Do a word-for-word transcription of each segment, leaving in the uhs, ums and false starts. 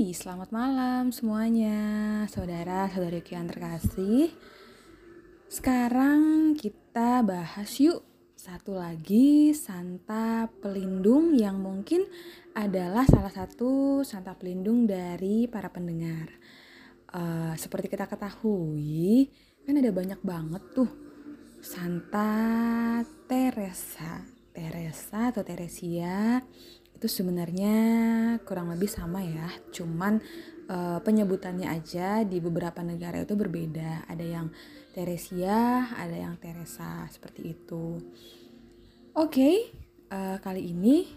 Hai, selamat malam semuanya, saudara-saudariku yang terkasih. Sekarang kita bahas yuk satu lagi Santa Pelindung yang mungkin adalah salah satu Santa Pelindung dari para pendengar. Uh, seperti kita ketahui, kan ada banyak banget tuh Santa Teresa, Teresa atau Teresia. Itu sebenarnya kurang lebih sama ya, cuman e, penyebutannya aja di beberapa negara itu berbeda. Ada yang Teresia, ada yang Teresa, seperti itu. Oke, e, kali ini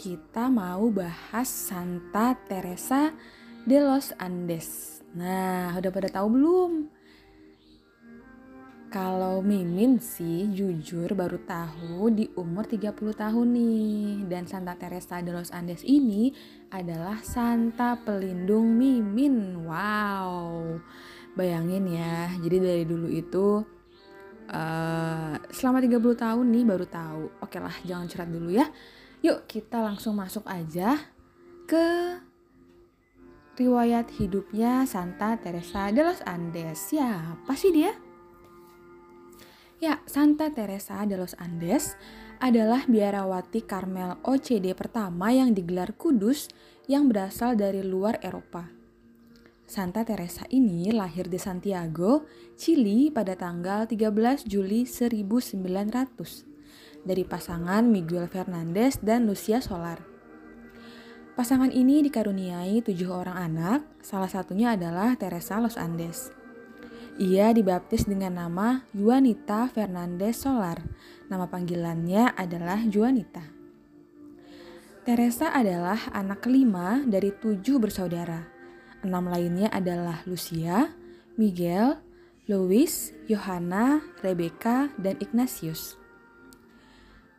kita mau bahas Santa Teresa de los Andes. Nah, udah pada tahu belum? Kalau Mimin sih jujur baru tahu di umur tiga puluh tahun nih. Dan Santa Teresa de los Andes ini adalah Santa Pelindung Mimin. Wow, bayangin ya, jadi dari dulu itu uh, selama tiga puluh tahun nih baru tahu. Oke lah, jangan curhat dulu ya. Yuk kita langsung masuk aja ke riwayat hidupnya Santa Teresa de los Andes. Siapa sih dia? Ya, Santa Teresa de los Andes adalah biarawati Carmel O C D pertama yang digelar Kudus yang berasal dari luar Eropa. Santa Teresa ini lahir di Santiago, Chili pada tanggal tiga belas Juli seribu sembilan ratus dari pasangan Miguel Fernandez dan Lucia Solar. Pasangan ini dikaruniai tujuh orang anak, salah satunya adalah Teresa Los Andes. Ia dibaptis dengan nama Juanita Fernandez Solar. Nama panggilannya adalah Juanita. Teresa adalah anak kelima dari tujuh bersaudara. Enam lainnya adalah Lucia, Miguel, Louis, Yohana, Rebecca, dan Ignatius.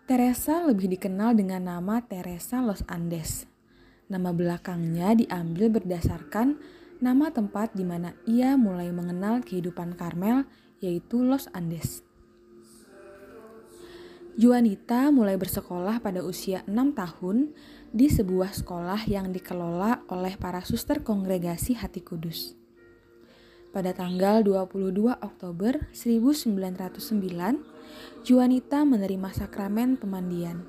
Teresa lebih dikenal dengan nama Teresa Los Andes. Nama belakangnya diambil berdasarkan nama tempat di mana ia mulai mengenal kehidupan Karmel, yaitu Los Andes. Juanita mulai bersekolah pada usia enam tahun di sebuah sekolah yang dikelola oleh para suster Kongregasi Hati Kudus. Pada tanggal dua puluh dua Oktober seribu sembilan ratus sembilan, Juanita menerima sakramen pemandian.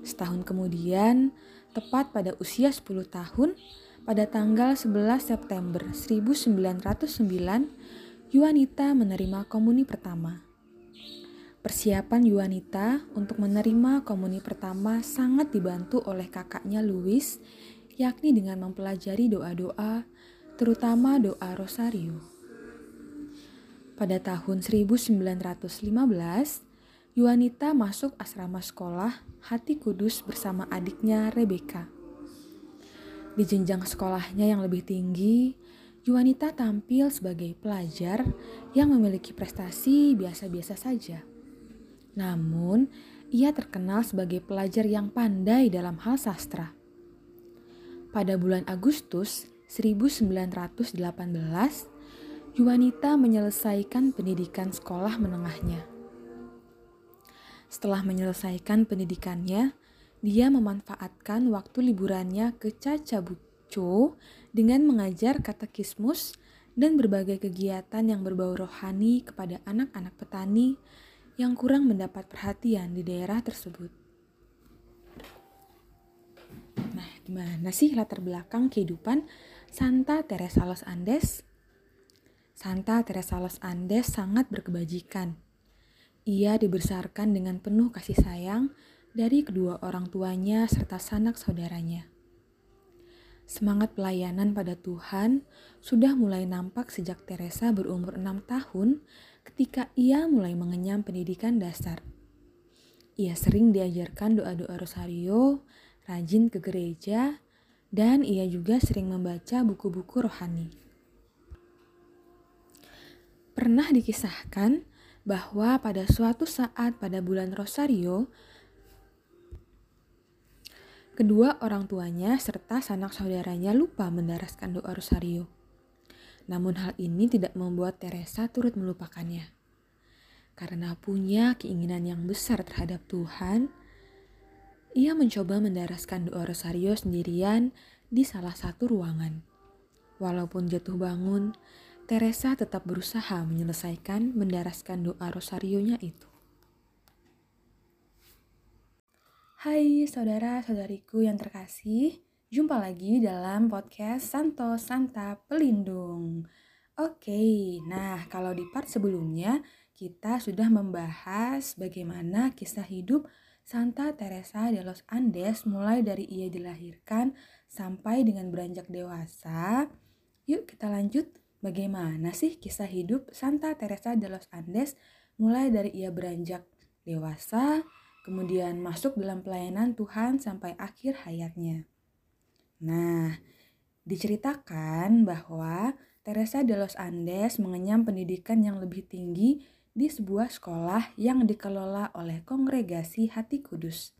Setahun kemudian, tepat pada usia sepuluh tahun, pada tanggal sebelas September seribu sembilan ratus sembilan, Juanita menerima komuni pertama. Persiapan Juanita untuk menerima komuni pertama sangat dibantu oleh kakaknya Louis, yakni dengan mempelajari doa-doa, terutama doa Rosario. Pada tahun seribu sembilan ratus lima belas, Juanita masuk asrama sekolah Hati Kudus bersama adiknya Rebecca. Di jenjang sekolahnya yang lebih tinggi, Juanita tampil sebagai pelajar yang memiliki prestasi biasa-biasa saja. Namun, ia terkenal sebagai pelajar yang pandai dalam hal sastra. Pada bulan Agustus seribu sembilan ratus delapan belas, Juanita menyelesaikan pendidikan sekolah menengahnya. Setelah menyelesaikan pendidikannya, dia memanfaatkan waktu liburannya ke Cacabucco dengan mengajar katekismus dan berbagai kegiatan yang berbau rohani kepada anak-anak petani yang kurang mendapat perhatian di daerah tersebut. Nah, gimana sih latar belakang kehidupan Santa Teresa Los Andes? Santa Teresa Los Andes sangat berkebajikan. Ia dibesarkan dengan penuh kasih sayang dari kedua orang tuanya serta sanak saudaranya. Semangat pelayanan pada Tuhan sudah mulai nampak sejak Teresa berumur enam tahun ketika ia mulai mengenyam pendidikan dasar. Ia sering diajarkan doa-doa Rosario, rajin ke gereja, dan ia juga sering membaca buku-buku rohani. Pernah dikisahkan bahwa pada suatu saat pada bulan Rosario, kedua orang tuanya serta sanak saudaranya lupa mendaraskan doa Rosario. Namun hal ini tidak membuat Teresa turut melupakannya. Karena punya keinginan yang besar terhadap Tuhan, ia mencoba mendaraskan doa Rosario sendirian di salah satu ruangan. Walaupun jatuh bangun, Teresa tetap berusaha menyelesaikan mendaraskan doa rosarionya itu. Hai saudara-saudariku yang terkasih, jumpa lagi dalam podcast Santo Santa Pelindung. Oke, nah kalau di part sebelumnya kita sudah membahas bagaimana kisah hidup Santa Teresa de los Andes mulai dari ia dilahirkan sampai dengan beranjak dewasa. Yuk kita lanjut, bagaimana sih kisah hidup Santa Teresa de los Andes mulai dari ia beranjak dewasa, kemudian masuk dalam pelayanan Tuhan sampai akhir hayatnya. Nah, diceritakan bahwa Teresa de los Andes mengenyam pendidikan yang lebih tinggi di sebuah sekolah yang dikelola oleh Kongregasi Hati Kudus.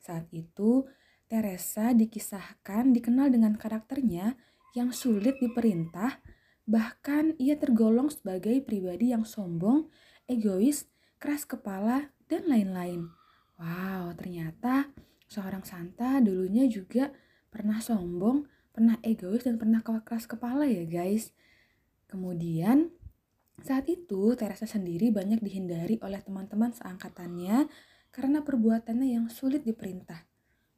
Saat itu, Teresa dikisahkan dikenal dengan karakternya yang sulit diperintah, bahkan ia tergolong sebagai pribadi yang sombong, egois, keras kepala, dan lain-lain. Wow, ternyata seorang santa dulunya juga pernah sombong, pernah egois, dan pernah keras kepala ya guys. Kemudian, saat itu, Teresa sendiri banyak dihindari oleh teman-teman seangkatannya karena perbuatannya yang sulit diperintah.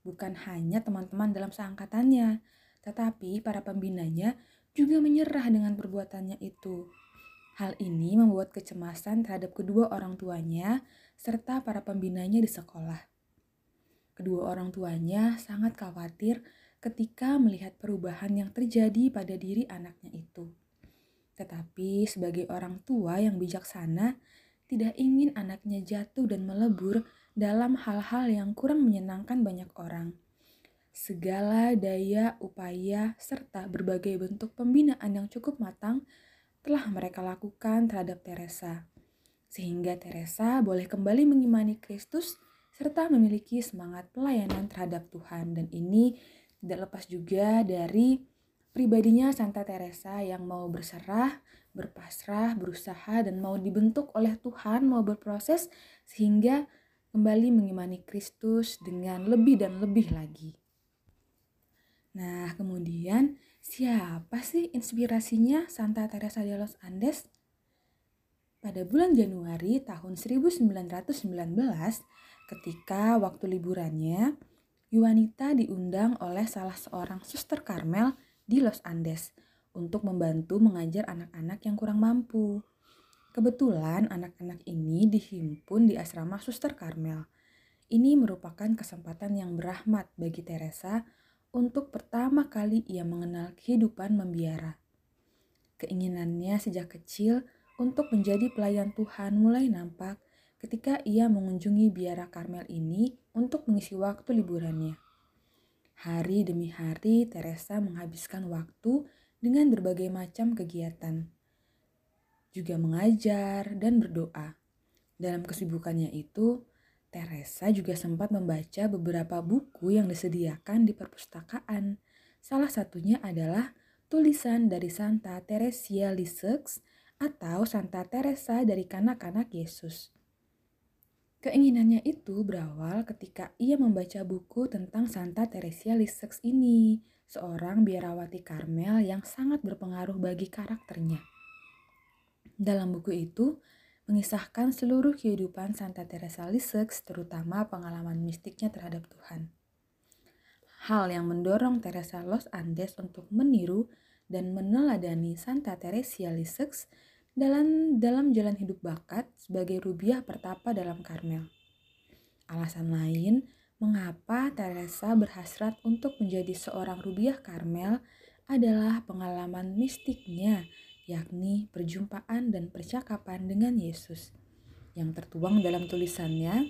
Bukan hanya teman-teman dalam seangkatannya, tetapi para pembinanya juga menyerah dengan perbuatannya itu. Hal ini membuat kecemasan terhadap kedua orang tuanya serta para pembinanya di sekolah. Kedua orang tuanya sangat khawatir ketika melihat perubahan yang terjadi pada diri anaknya itu. Tetapi sebagai orang tua yang bijaksana, tidak ingin anaknya jatuh dan melebur dalam hal-hal yang kurang menyenangkan banyak orang. Segala daya, upaya, serta berbagai bentuk pembinaan yang cukup matang telah mereka lakukan terhadap Teresa, sehingga Teresa boleh kembali mengimani Kristus serta memiliki semangat pelayanan terhadap Tuhan. Dan ini tidak lepas juga dari pribadinya Santa Teresa yang mau berserah, berpasrah, berusaha, dan mau dibentuk oleh Tuhan, mau berproses sehingga kembali mengimani Kristus dengan lebih dan lebih lagi. Nah, kemudian siapa sih inspirasinya Santa Teresa de los Andes? Pada bulan Januari tahun seribu sembilan ratus sembilan belas, ketika waktu liburannya, Juanita diundang oleh salah seorang suster Karmel di Los Andes untuk membantu mengajar anak-anak yang kurang mampu. Kebetulan anak-anak ini dihimpun di asrama Suster Karmel. Ini merupakan kesempatan yang berahmat bagi Teresa untuk pertama kali ia mengenal kehidupan membiara. Keinginannya sejak kecil untuk menjadi pelayan Tuhan mulai nampak ketika ia mengunjungi biara Karmel ini untuk mengisi waktu liburannya. Hari demi hari, Teresa menghabiskan waktu dengan berbagai macam kegiatan. Juga mengajar dan berdoa. Dalam kesibukannya itu, Teresa juga sempat membaca beberapa buku yang disediakan di perpustakaan. Salah satunya adalah tulisan dari Santa Thérèse de Lisieux atau Santa Teresa dari Kanak-Kanak Yesus. Keinginannya itu berawal ketika ia membaca buku tentang Santa Teresa de Lisieux ini, seorang biarawati Karmel yang sangat berpengaruh bagi karakternya. Dalam buku itu, mengisahkan seluruh kehidupan Santa Teresa de Lisieux, terutama pengalaman mistiknya terhadap Tuhan. Hal yang mendorong Teresa Los Andes untuk meniru dan meneladani Santa Teresa de Lisieux dalam dalam jalan hidup bakat sebagai rubiah pertapa dalam Karmel. Alasan lain mengapa Teresa berhasrat untuk menjadi seorang rubiah Karmel adalah pengalaman mistiknya, yakni perjumpaan dan percakapan dengan Yesus. Yang tertuang dalam tulisannya,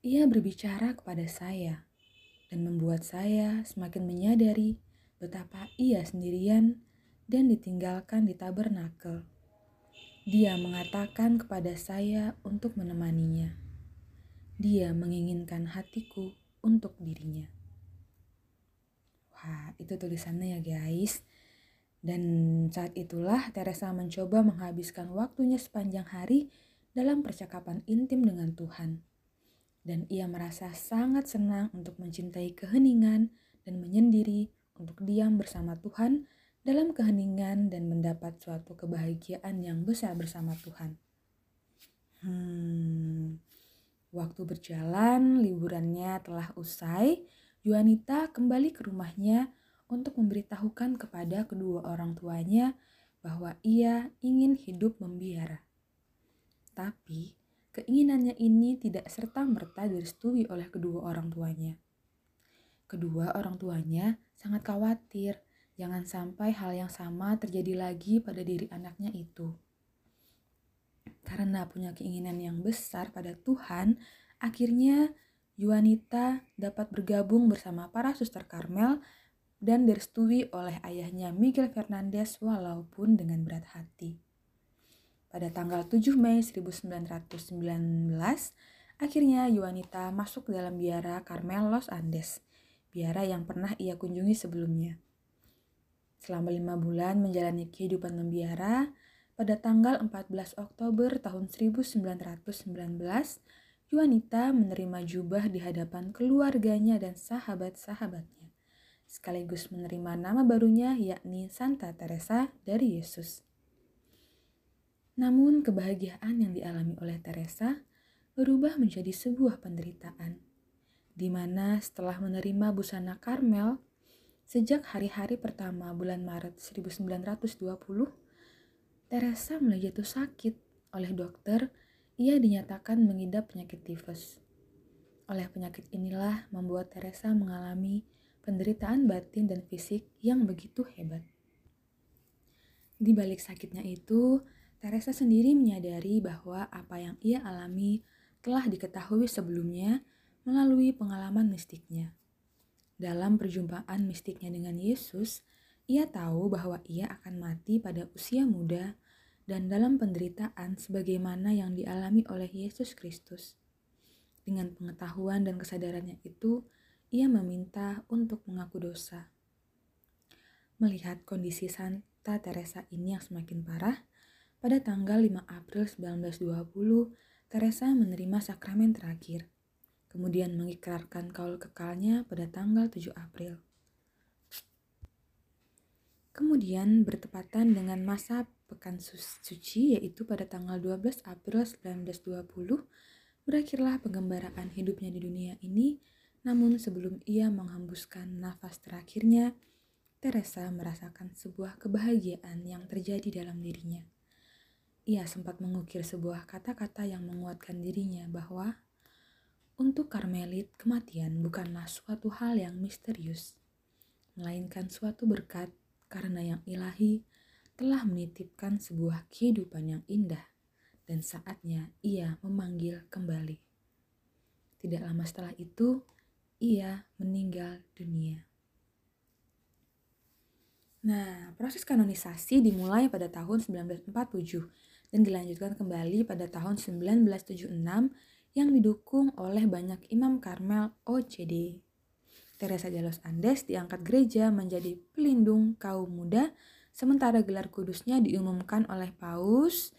ia berbicara kepada saya dan membuat saya semakin menyadari betapa ia sendirian dan ditinggalkan di tabernakel. Dia mengatakan kepada saya untuk menemaninya. Dia menginginkan hatiku untuk dirinya. Wah, itu tulisannya ya guys. Dan saat itulah Teresa mencoba menghabiskan waktunya sepanjang hari dalam percakapan intim dengan Tuhan. Dan ia merasa sangat senang untuk mencintai keheningan dan dan menyendiri untuk diam bersama Tuhan dalam keheningan dan mendapat suatu kebahagiaan yang besar bersama Tuhan. Hmm, waktu berjalan, liburannya telah usai. Juanita kembali ke rumahnya untuk memberitahukan kepada kedua orang tuanya bahwa ia ingin hidup membiara. Tapi, keinginannya ini tidak serta-merta direstui oleh kedua orang tuanya. Kedua orang tuanya sangat khawatir jangan sampai hal yang sama terjadi lagi pada diri anaknya itu. Karena punya keinginan yang besar pada Tuhan, akhirnya Juanita dapat bergabung bersama para suster Karmel dan direstui oleh ayahnya Miguel Fernandez walaupun dengan berat hati. Pada tanggal tujuh Mei seribu sembilan ratus sembilan belas, akhirnya Juanita masuk dalam biara Carmel Los Andes, biara yang pernah ia kunjungi sebelumnya. Selama lima bulan menjalani kehidupan membiara, pada tanggal empat belas Oktober tahun seribu sembilan ratus sembilan belas, Juanita menerima jubah di hadapan keluarganya dan sahabat-sahabatnya, sekaligus menerima nama barunya yakni Santa Teresa dari Yesus. Namun kebahagiaan yang dialami oleh Teresa berubah menjadi sebuah penderitaan, di mana setelah menerima busana Karmel, sejak hari-hari pertama bulan Maret seribu sembilan ratus dua puluh, Teresa mulai jatuh sakit. Oleh dokter, ia dinyatakan mengidap penyakit tifus. Oleh penyakit inilah membuat Teresa mengalami penderitaan batin dan fisik yang begitu hebat. Di balik sakitnya itu, Teresa sendiri menyadari bahwa apa yang ia alami telah diketahui sebelumnya melalui pengalaman mistiknya. Dalam perjumpaan mistiknya dengan Yesus, ia tahu bahwa ia akan mati pada usia muda dan dalam penderitaan sebagaimana yang dialami oleh Yesus Kristus. Dengan pengetahuan dan kesadarannya itu, ia meminta untuk mengaku dosa. Melihat kondisi Santa Teresa ini yang semakin parah, pada tanggal lima April seribu sembilan ratus dua puluh, Teresa menerima sakramen terakhir, kemudian mengikrarkan kaul kekalnya pada tanggal tujuh April. Kemudian bertepatan dengan masa pekan suci, yaitu pada tanggal dua belas April seribu sembilan ratus dua puluh, berakhirlah penggembaraan hidupnya di dunia ini. Namun sebelum ia menghembuskan nafas terakhirnya, Teresa merasakan sebuah kebahagiaan yang terjadi dalam dirinya. Ia sempat mengukir sebuah kata-kata yang menguatkan dirinya bahwa untuk Karmelit, kematian bukanlah suatu hal yang misterius, melainkan suatu berkat karena yang ilahi telah menitipkan sebuah kehidupan yang indah dan saatnya ia memanggil kembali. Tidak lama setelah itu, ia meninggal dunia. Nah, proses kanonisasi dimulai pada tahun seribu sembilan ratus empat puluh tujuh. Dan dilanjutkan kembali pada tahun seribu sembilan ratus tujuh puluh enam yang didukung oleh banyak imam Karmel O C D. Teresa de los Andes diangkat gereja menjadi pelindung kaum muda, sementara gelar kudusnya diumumkan oleh Paus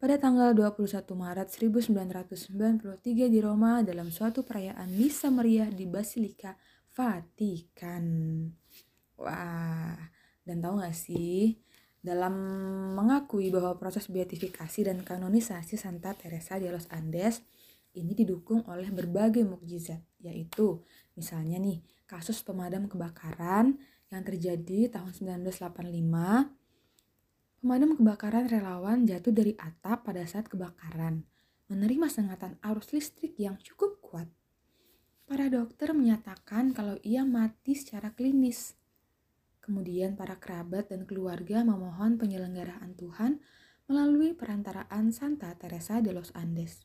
pada tanggal dua puluh satu Maret seribu sembilan ratus sembilan puluh tiga di Roma dalam suatu perayaan Misa Meriah di Basilika Vatikan. Wah, dan tahu gak sih? Dalam mengakui bahwa proses beatifikasi dan kanonisasi Santa Teresa de los Andes ini didukung oleh berbagai mukjizat, yaitu misalnya nih kasus pemadam kebakaran yang terjadi tahun seribu sembilan ratus delapan puluh lima. Pemadam kebakaran relawan jatuh dari atap pada saat kebakaran, menerima sengatan arus listrik yang cukup kuat. Para dokter menyatakan kalau ia mati secara klinis. Kemudian para kerabat dan keluarga memohon penyelenggaraan Tuhan melalui perantaraan Santa Teresa de los Andes.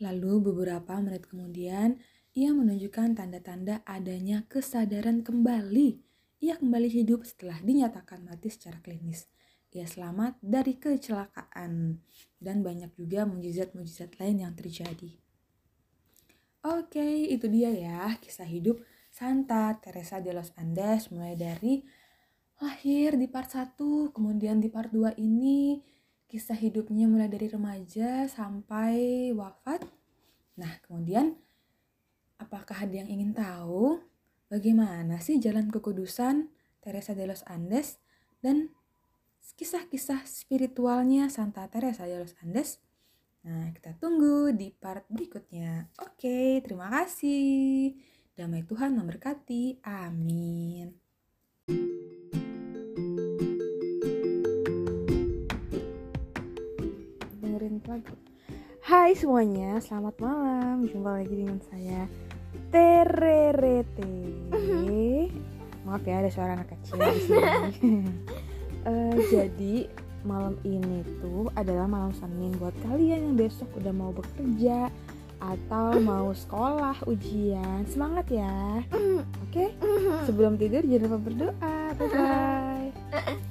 Lalu beberapa menit kemudian, ia menunjukkan tanda-tanda adanya kesadaran kembali. Ia kembali hidup setelah dinyatakan mati secara klinis. Ia selamat dari kecelakaan. Dan banyak juga mukjizat-mukjizat lain yang terjadi. Oke, itu dia ya kisah hidup Santa Teresa de los Andes, mulai dari lahir di part satu, kemudian di part dua ini kisah hidupnya mulai dari remaja sampai wafat. Nah, kemudian apakah ada yang ingin tahu Bagaimana sih jalan kekudusan Teresa de los Andes dan kisah-kisah spiritualnya Santa Teresa de los Andes? Nah, kita tunggu di part berikutnya. Oke, terima kasih. Damai Tuhan memberkati. Amin. Dengerin lagi. Hai semuanya, selamat malam. Jumpa lagi dengan saya, Tererete. Maaf ya, ada suara anak kecil di sini. uh, Jadi malam ini tuh adalah malam Senin buat kalian yang besok udah mau bekerja atau mau sekolah, ujian. Semangat ya. Oke? Okay? Sebelum tidur jangan lupa berdoa. Bye-bye.